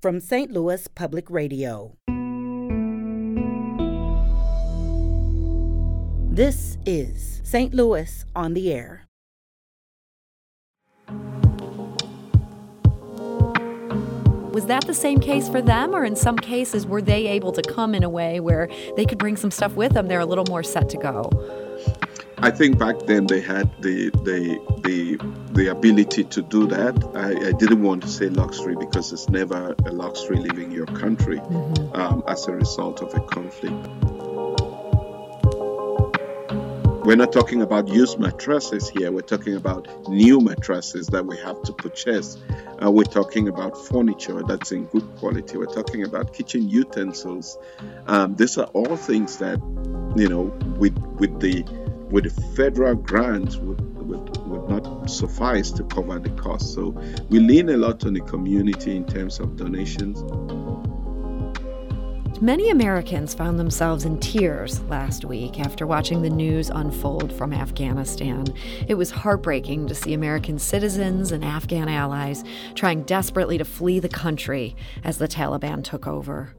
From St. Louis Public Radio. This is St. Louis on the Air. Was that the same case for them, or in some cases were they able to come in a way where they could bring some stuff with them, they're a little more set to go? I think back then they had the ability to do that. I didn't want to say luxury because it's never a luxury leaving your country as a result of a conflict. We're not talking about used mattresses here. We're talking about new mattresses that we have to purchase. We're talking about furniture that's in good quality. We're talking about kitchen utensils. These are all things that, you know, with the federal grants would not suffice to cover the cost. So we lean a lot on the community in terms of donations. Many Americans found themselves in tears last week after watching the news unfold from Afghanistan. It was heartbreaking to see American citizens and Afghan allies trying desperately to flee the country as the Taliban took over.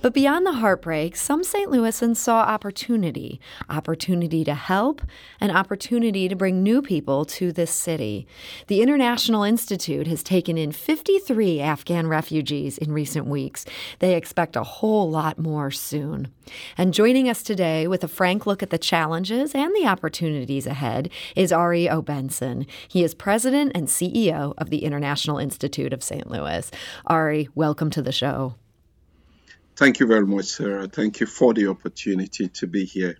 But beyond the heartbreak, some St. Louisans saw opportunity to help, and opportunity to bring new people to this city. The International Institute has taken in 53 Afghan refugees in recent weeks. They expect a whole lot more soon. And joining us today with a frank look at the challenges and the opportunities ahead is Arrey Obenson. He is president and CEO of the International Institute of St. Louis. Arrey, welcome to the show. Thank you very much, Sarah. Thank you for the opportunity to be here.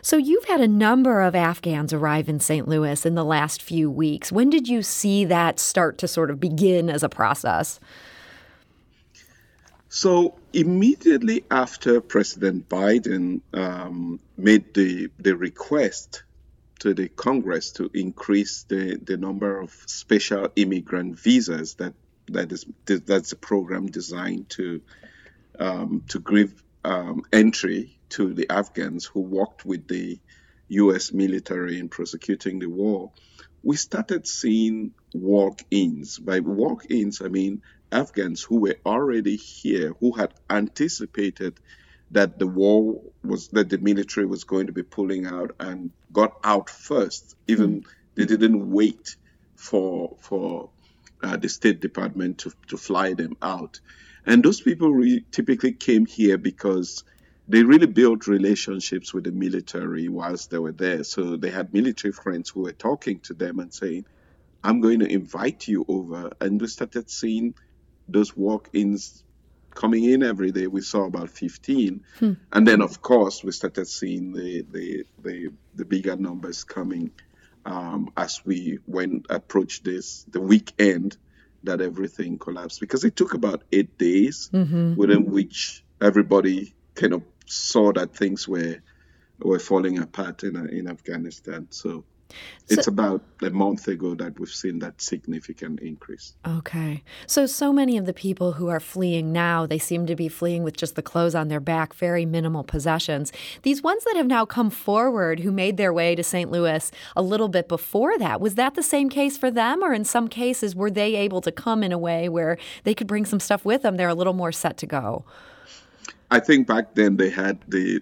So you've had a number of Afghans arrive in St. Louis in the last few weeks. When did you see that start to sort of begin as a process? So immediately after President Biden made the request to the Congress to increase the number of special immigrant visas, that's a program designed to give entry to the Afghans who worked with the U.S. military in prosecuting the war, we started seeing walk-ins. By walk-ins, I mean Afghans who were already here, who had anticipated that that the military was going to be pulling out and got out first. Even they didn't wait for the State Department to fly them out. And those people typically came here because they really built relationships with the military whilst they were there. So they had military friends who were talking to them and saying, I'm going to invite you over. And we started seeing those walk-ins coming in every day. We saw about 15. And then, of course, we started seeing the bigger numbers coming as we approached the weekend that everything collapsed, because it took about 8 days within which everybody kind of saw that things were falling apart in Afghanistan. So it's about a month ago that we've seen that significant increase. Okay. So many of the people who are fleeing now, they seem to be fleeing with just the clothes on their back, very minimal possessions. These ones that have now come forward who made their way to St. Louis a little bit before that, was that the same case for them? Or in some cases, were they able to come in a way where they could bring some stuff with them? They're a little more set to go. I think back then they had the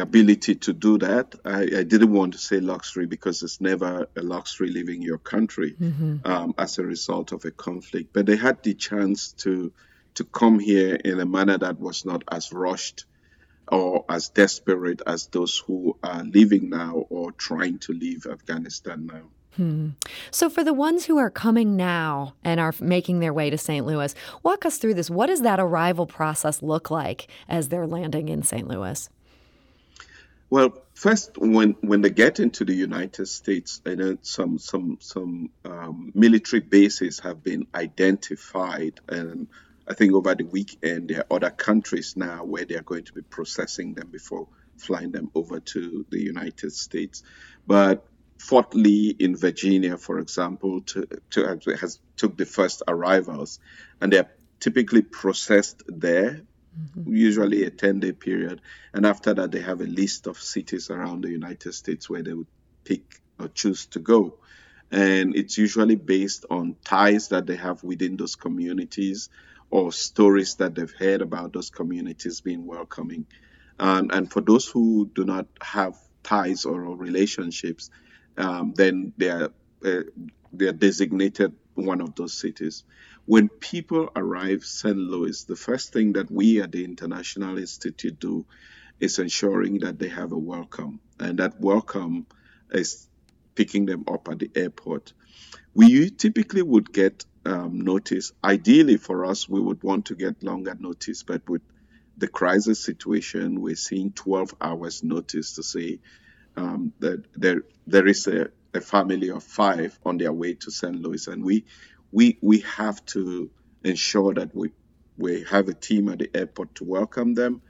ability to do that. I didn't want to say luxury because it's never a luxury leaving your country as a result of a conflict. But they had the chance to come here in a manner that was not as rushed or as desperate as those who are leaving now or trying to leave Afghanistan now. So for the ones who are coming now and are making their way to St. Louis, walk us through this. What does that arrival process look like as they're landing in St. Louis? Well, first, when they get into the United States, I know some military bases have been identified, and I think over the weekend there are other countries now where they are going to be processing them before flying them over to the United States. But Fort Lee in Virginia, for example, has took the first arrivals, and they are typically processed there. Usually a 10-day period. And after that, they have a list of cities around the United States where they would pick or choose to go. And it's usually based on ties that they have within those communities or stories that they've heard about those communities being welcoming. And for those who do not have ties or relationships, then they are designated one of those cities. When people arrive St. Louis, the first thing that we at the International Institute do is ensuring that they have a welcome. And that welcome is picking them up at the airport. We typically would get notice. Ideally for us, we would want to get longer notice, but with the crisis situation, we're seeing 12 hours notice to say that there is a family of 5 on their way to St. Louis. And we have to ensure that we have a team at the airport to welcome them,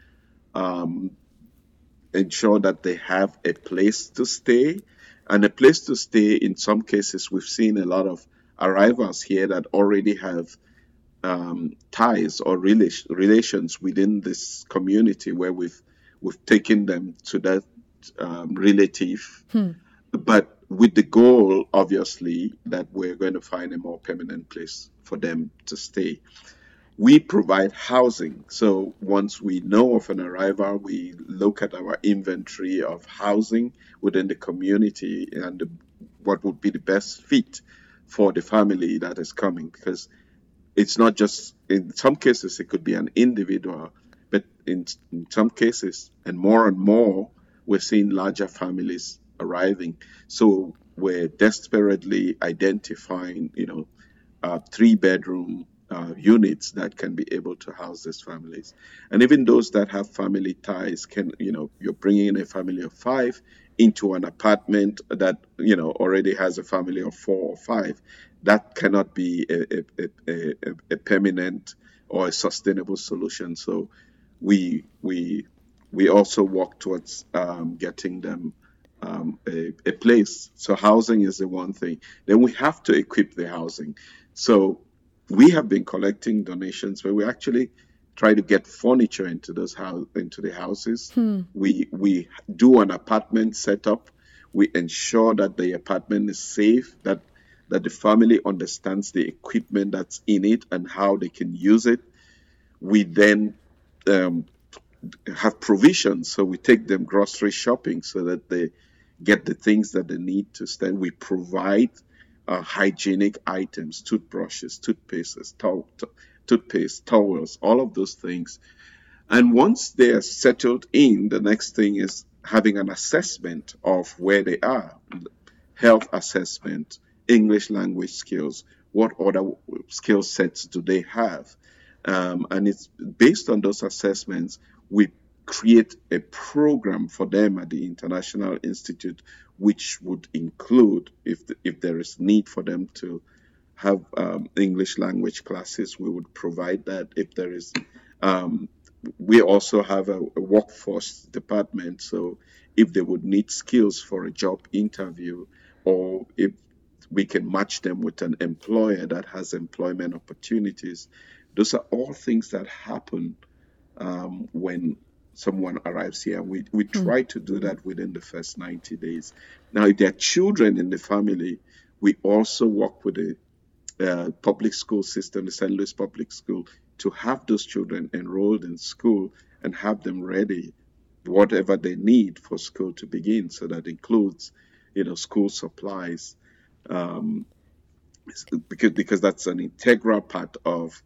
ensure that they have a place to stay. And a place to stay, in some cases, we've seen a lot of arrivals here that already have ties or relations within this community where we've taken them to that relative. But with the goal, obviously, that we're going to find a more permanent place for them to stay. We provide housing. So once we know of an arrival, we look at our inventory of housing within the community and what would be the best fit for the family that is coming. Because it's not just, in some cases, it could be an individual, but in some cases, and more, we're seeing larger families arriving. So we're desperately identifying, 3-bedroom units that can be able to house these families. And even those that have family ties can, you're bringing in a family of 5 into an apartment that, already has a family of 4 or 5. That cannot be a permanent or a sustainable solution. So we also work towards getting them a place. So housing is the one thing. Then we have to equip the housing. So we have been collecting donations, but we actually try to get furniture into into the houses. We do an apartment setup. We ensure that the apartment is safe, that the family understands the equipment that's in it and how they can use it. We then have provisions, so we take them grocery shopping so that they get the things that they need to stand. We provide hygienic items, toothbrushes, toothpastes, towels, all of those things. And once they are settled in, the next thing is having an assessment of where they are, health assessment, English language skills, what other skill sets do they have. And it's based on those assessments, we create a program for them at the International Institute, which would include, if there is need for them to have English language classes, we would provide that. If there is, we also have a workforce department, so if they would need skills for a job interview, or if we can match them with an employer that has employment opportunities, those are all things that happen when someone arrives here. We try to do that within the first 90 days. Now, if there are children in the family, we also work with the public school system, the St. Louis Public School, to have those children enrolled in school and have them ready, whatever they need for school to begin. So that includes, school supplies, because that's an integral part of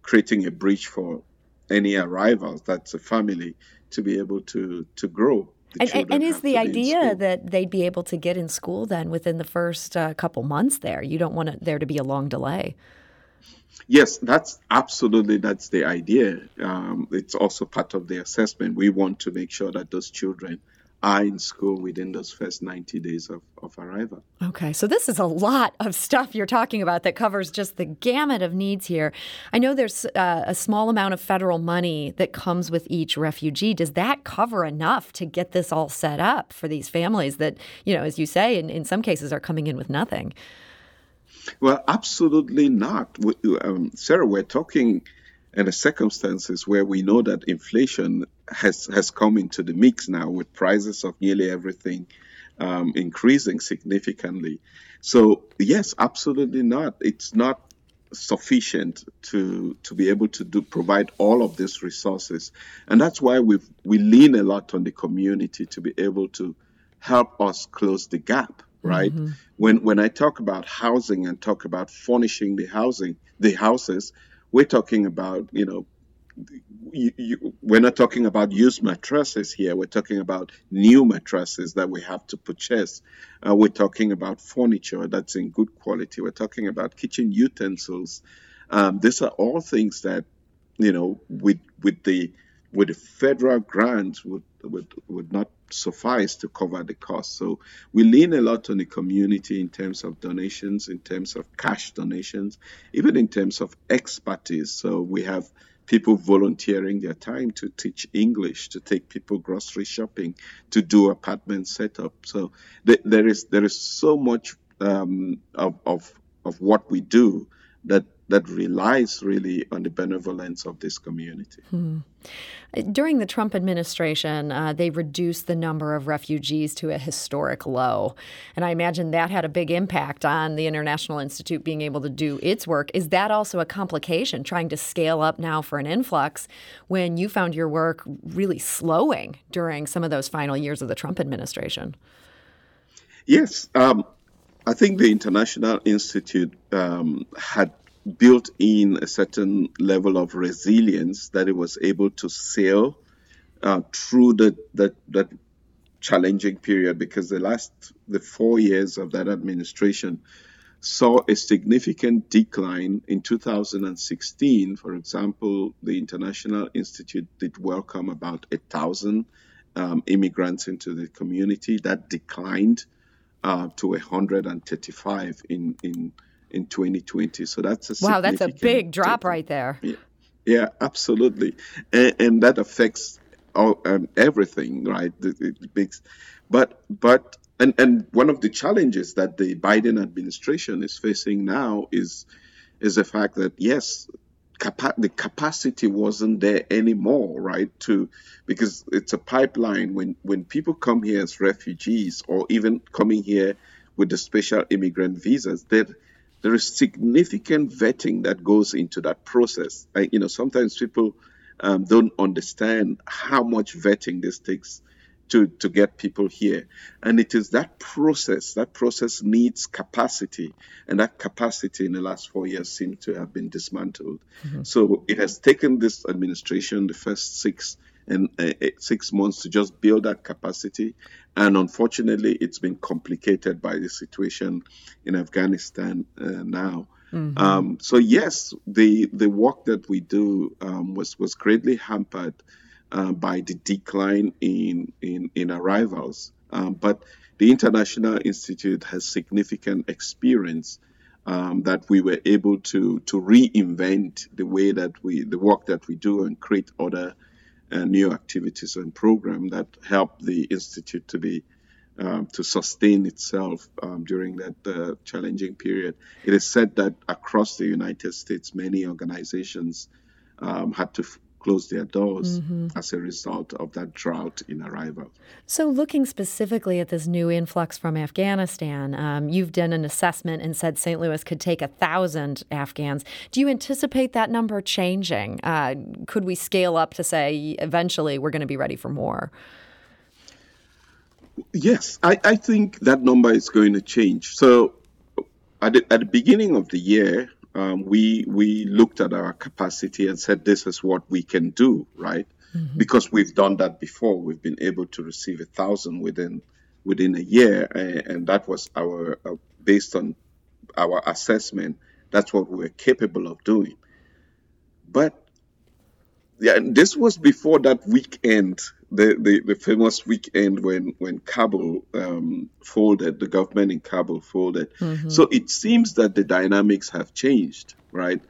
creating a bridge for any arrivals, that's a family, to be able to grow. And is the idea that they'd be able to get in school then within the first couple months there? You don't want there to be a long delay. Yes, that's the idea. It's also part of the assessment. We want to make sure that those children are in school within those first 90 days of arrival. Okay, so this is a lot of stuff you're talking about that covers just the gamut of needs here. I know there's a small amount of federal money that comes with each refugee. Does that cover enough to get this all set up for these families that, as you say, in some cases are coming in with nothing? Well, absolutely not. Sarah, we're talking in the circumstances where we know that inflation has come into the mix now with prices of nearly everything increasing significantly. So yes, absolutely not. It's not sufficient to be able to provide all of these resources, and that's why we lean a lot on the community to be able to help us close the gap, right? Mm-hmm. When I talk about housing and talk about furnishing the houses, we're talking about, we're not talking about used mattresses here. We're talking about new mattresses that we have to purchase. We're talking about furniture that's in good quality. We're talking about kitchen utensils. These are all things that, with the federal grants would not suffice to cover the cost. So we lean a lot on the community in terms of donations, in terms of cash donations, even in terms of expertise. So we have people volunteering their time to teach English, to take people grocery shopping, to do apartment setup. So there is so much of what we do that relies really on the benevolence of this community. Hmm. During the Trump administration, they reduced the number of refugees to a historic low. And I imagine that had a big impact on the International Institute being able to do its work. Is that also a complication, trying to scale up now for an influx when you found your work really slowing during some of those final years of the Trump administration? Yes. I think the International Institute had built in a certain level of resilience that it was able to sail through that challenging period, because the 4 years of that administration saw a significant decline. In 2016, for example, the International Institute did welcome about 1,000 immigrants into the community. That declined to 135 in 2020. So that's a wow, that's a big drop right there. Yeah, absolutely. And that affects all, everything, right? It makes, but one of the challenges that the Biden administration is facing now is the fact that, yes, the capacity wasn't there anymore, right? Because it's a pipeline. When people come here as refugees, or even coming here with the special immigrant visas, there is significant vetting that goes into that process. Sometimes people don't understand how much vetting this takes to get people here. And it is that process. That process needs capacity. And that capacity in the last 4 years seemed to have been dismantled. Mm-hmm. So it has taken this administration the first 6 months to just build that capacity. And unfortunately, it's been complicated by the situation in Afghanistan now. Mm-hmm. So yes, the work that we do was greatly hampered by the decline in arrivals. But the International Institute has significant experience that we were able to reinvent the way that the work that we do, and create other new activities and program that help the Institute to be to sustain itself during that challenging period. It is said that across the United States, many organizations had to close their doors as a result of that drought in arrival. So looking specifically at this new influx from Afghanistan, you've done an assessment and said St. Louis could take 1,000 Afghans. Do you anticipate that number changing? Could we scale up to say eventually we're going to be ready for more? Yes, I think that number is going to change. So at the beginning of the year, we looked at our capacity and said, this is what we can do, right? Mm-hmm. Because we've done that before. We've been able to receive 1,000 within a year, and that was our based on our assessment. That's what we were capable of doing. But yeah, and this was before that weekend, the famous weekend when Kabul folded, the government in Kabul folded. Mm-hmm. So it seems that the dynamics have changed, right?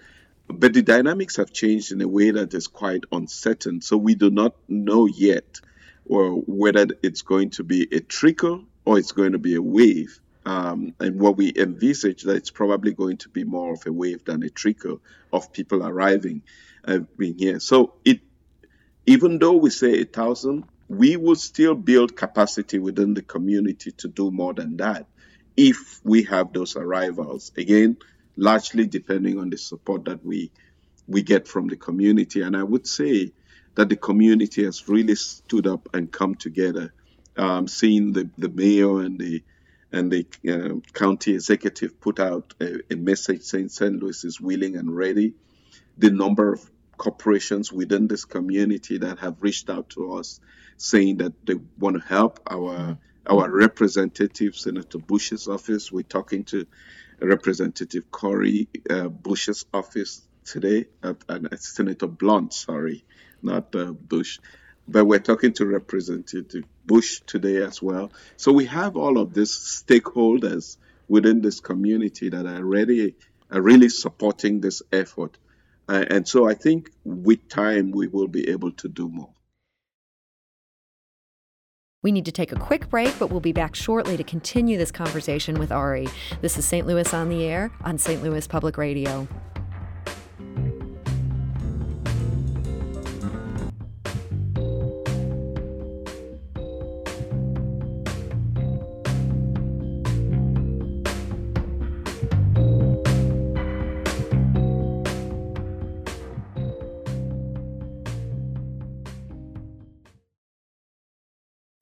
But the dynamics have changed in a way that is quite uncertain. So we do not know yet whether it's going to be a trickle or it's going to be a wave. And what we envisage that it's probably going to be more of a wave than a trickle of people arriving being here. So even though we say 1,000, we will still build capacity within the community to do more than that if we have those arrivals. Again, largely depending on the support that we get from the community. And I would say that the community has really stood up and come together. Seeing the mayor and the county executive put out a message saying St. Louis is willing and ready. The number of corporations within this community that have reached out to us saying that they want to help our representative, Senator Bush's office. We're talking to Representative Corey Bush's office today, Senator Blunt, sorry, not Bush. But we're talking to Representative Bush today as well. So we have all of these stakeholders within this community that are really supporting this effort. And so I think with time, we will be able to do more. We need to take a quick break, but we'll be back shortly to continue this conversation with Arrey. This is St. Louis on the Air on St. Louis Public Radio.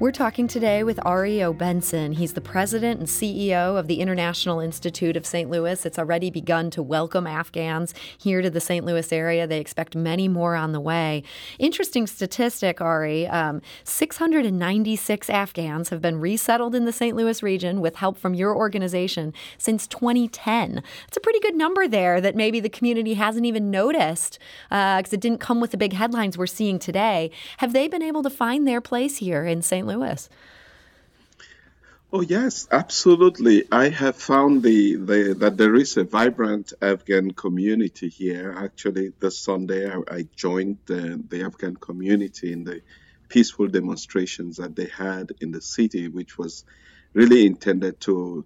We're talking today with Arrey Obenson. He's the president and CEO of the International Institute of St. Louis. It's already begun to welcome Afghans here to the St. Louis area. They expect many more on the way. Interesting statistic, Arrey. 696 Afghans have been resettled in the St. Louis region with help from your organization since 2010. It's a pretty good number there that maybe the community hasn't even noticed because it didn't come with the big headlines we're seeing today. Have they been able to find their place here in St. Louis? Oh, yes, absolutely. I have found that there is a vibrant Afghan community here. Actually, this Sunday, I joined the Afghan community in the peaceful demonstrations that they had in the city, which was really intended to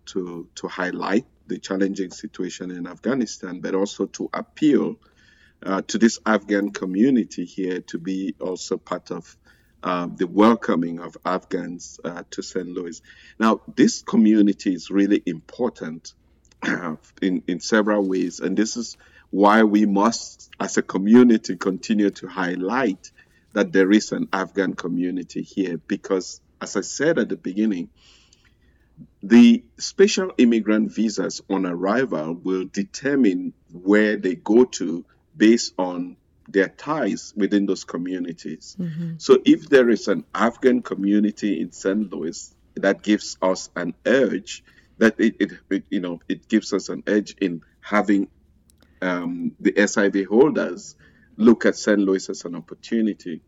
highlight the challenging situation in Afghanistan, but also to appeal to this Afghan community here to be also part of the welcoming of Afghans to St. Louis. Now, this community is really important in several ways, and this is why we must, as a community, continue to highlight that there is an Afghan community here because, as I said at the beginning, the special immigrant visas on arrival will determine where they go to based on their ties within those communities. Mm-hmm. So if there is an Afghan community in St. Louis, that gives us an edge, that it gives us an edge in having the SIV holders look at St. Louis as an opportunity.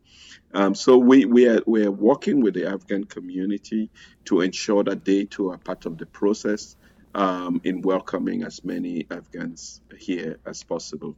So we are working with the Afghan community to ensure that they too are part of the process in welcoming as many Afghans here as possible.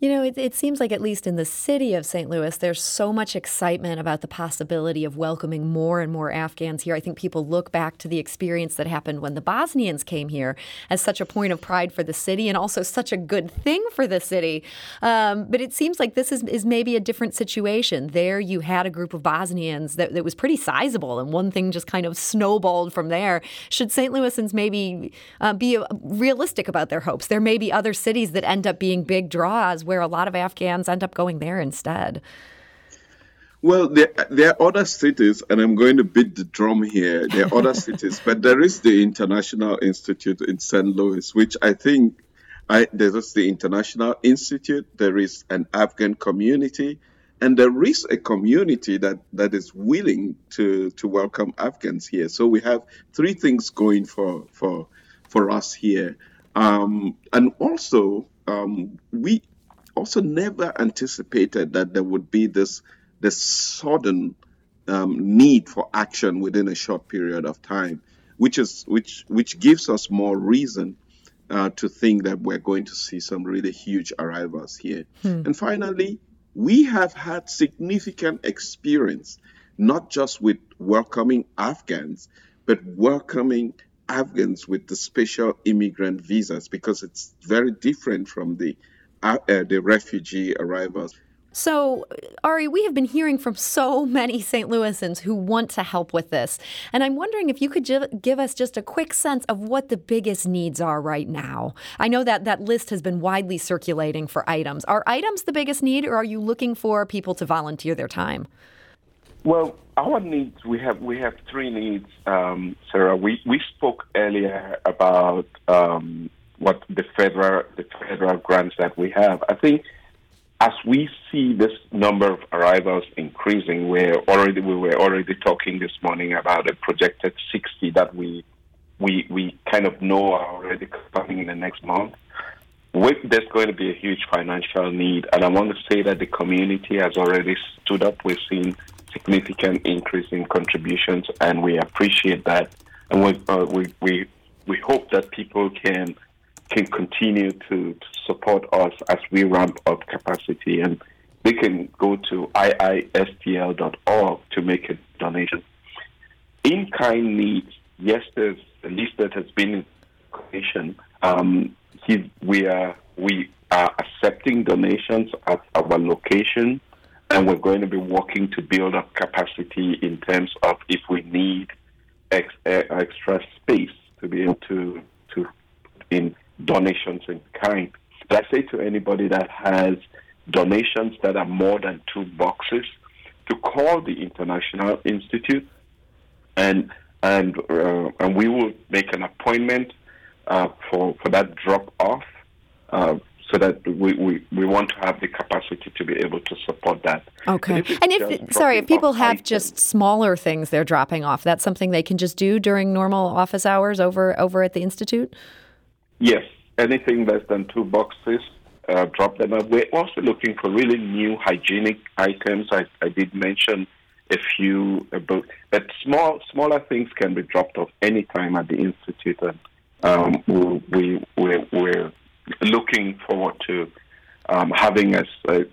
You know, it seems like at least in the city of St. Louis, there's so much excitement about the possibility of welcoming more and more Afghans here. I think people look back to the experience that happened when the Bosnians came here as such a point of pride for the city and also such a good thing for the city. But it seems like this is maybe a different situation. There you had a group of Bosnians that was pretty sizable, and one thing just kind of snowballed from there. Should St. Louisans maybe be realistic about their hopes? There may be other cities that end up being big draws, where a lot of Afghans end up going there instead. Well, there are other cities, and I'm going to beat the drum here. There are other cities, but there is the International Institute in St. Louis, which I think there is the International Institute, there is an Afghan community, and there is a community that is willing to welcome Afghans here. So we have three things going for us here. And also, we also never anticipated that there would be this sudden need for action within a short period of time, which gives us more reason to think that we're going to see some really huge arrivals here. And finally, we have had significant experience, not just with welcoming Afghans, but welcoming Afghans with the special immigrant visas, because it's very different from the refugee arrivals. So, Arrey, we have been hearing from so many St. Louisans who want to help with this. And I'm wondering if you could give us just a quick sense of what the biggest needs are right now. I know that that list has been widely circulating for items. Are items the biggest need, or are you looking for people to volunteer their time? Well, our needs, we have three needs, Sarah. We spoke earlier about what the federal grants that we have. I think as we see this number of arrivals increasing, we were already talking this morning about a projected 60 that we kind of know are already coming in the next month. There's going to be a huge financial need, and I want to say that the community has already stood up. We've seen significant increase in contributions, and we appreciate that. And we hope that people can continue to support us as we ramp up capacity, and they can go to iistl.org to make a donation. In-kind needs, yes, there's a list that has been in circulation. We are accepting donations at our location, and we're going to be working to build up capacity in terms of if we need extra space to be able to put in donations in kind. But I say to anybody that has donations that are more than $2 to call the International Institute, and we will make an appointment for that drop off, so that we want to have the capacity to be able to support that. Okay. If people have just smaller things they're dropping off, that's something they can just do during normal office hours over at the Institute? Yes. Anything less than $2, drop them off. We're also looking for really new hygienic items. I did mention a few, but smaller things can be dropped off anytime at the Institute. And we're looking forward to having us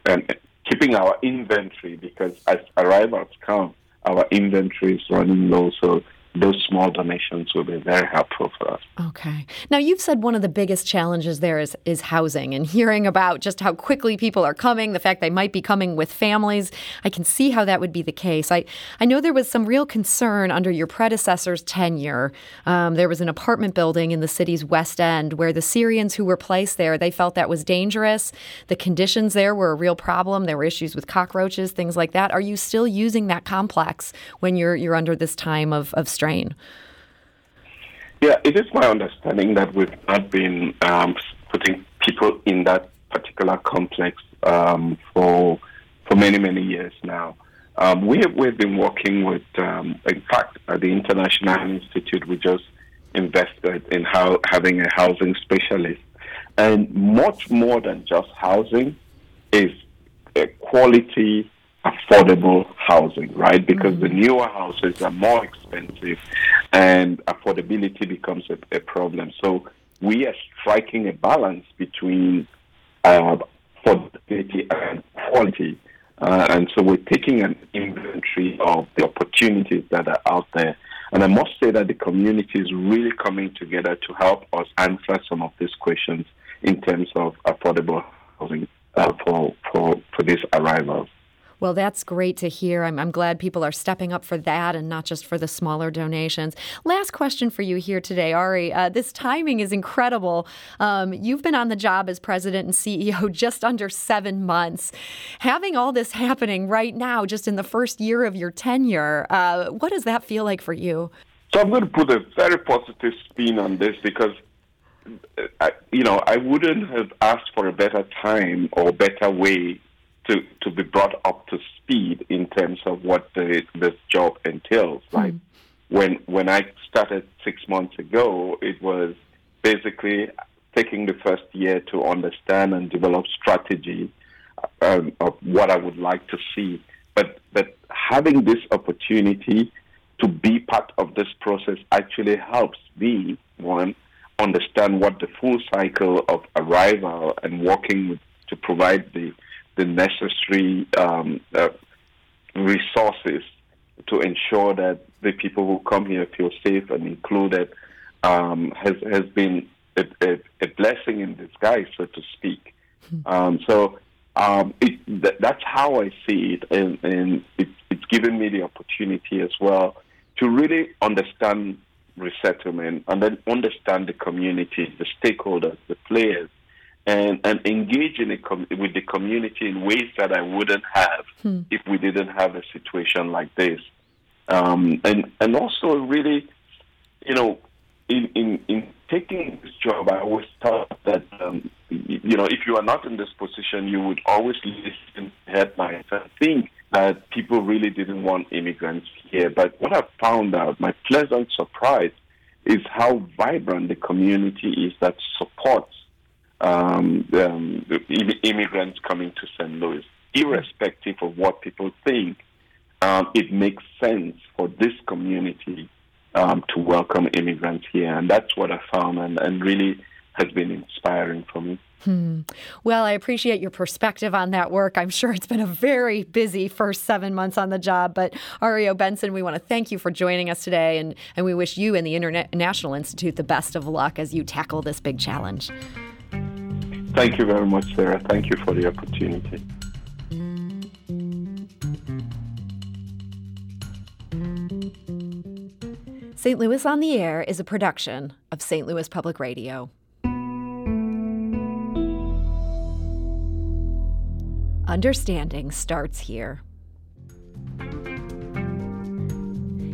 and keeping our inventory, because as arrivals come, our inventory is running low, so those small donations will be very helpful for us. Okay. Now, you've said one of the biggest challenges there is housing, and hearing about just how quickly people are coming, the fact they might be coming with families, I can see how that would be the case. I know there was some real concern under your predecessor's tenure. There was an apartment building in the city's West End where the Syrians who were placed there, they felt that was dangerous. The conditions there were a real problem. There were issues with cockroaches, things like that. Are you still using that complex when you're under this time of stress? Yeah, it is my understanding that we've not been putting people in that particular complex for many years now. We've been working with, in fact, at the International Institute, we just invested in having a housing specialist. And much more than just housing is quality, affordable housing, right? Because the newer houses are more expensive and affordability becomes a problem. So we are striking a balance between affordability and quality. And so we're taking an inventory of the opportunities that are out there. And I must say that the community is really coming together to help us answer some of these questions in terms of affordable housing for these arrivals. Well, that's great to hear. I'm glad people are stepping up for that and not just for the smaller donations. Last question for you here today, Arrey. This timing is incredible. You've been on the job as president and CEO just under 7 months. Having all this happening right now, just in the first year of your tenure, what does that feel like for you? So I'm going to put a very positive spin on this, because I wouldn't have asked for a better time or better way to be brought up to speed in terms of what this job entails. Like when I started 6 months ago, it was basically taking the first year to understand and develop strategy of what I would like to see. But having this opportunity to be part of this process actually helps me, one, understand what the full cycle of arrival and working with, to provide the necessary resources to ensure that the people who come here feel safe and included has been a blessing in disguise, so to speak. That's how I see it, and it's given me the opportunity as well to really understand resettlement and then understand the community, the stakeholders, the players, and engage in with the community in ways that I wouldn't have if we didn't have a situation like this. And also really, in taking this job, I always thought that, if you are not in this position, you would always listen to headlines and think that people really didn't want immigrants here. But what I found out, my pleasant surprise, is how vibrant the community is that supports the immigrants coming to St. Louis, irrespective of what people think. It makes sense for this community to welcome immigrants here, and that's what I found, and really has been inspiring for me. Well, I appreciate your perspective on that work. I'm sure it's been a very busy first 7 months on the job, but Arrey Obenson, we want to thank you for joining us today, and we wish you and the International Institute the best of luck as you tackle this big challenge. Thank you very much, Sarah. Thank you for the opportunity. St. Louis on the Air is a production of St. Louis Public Radio. Understanding starts here.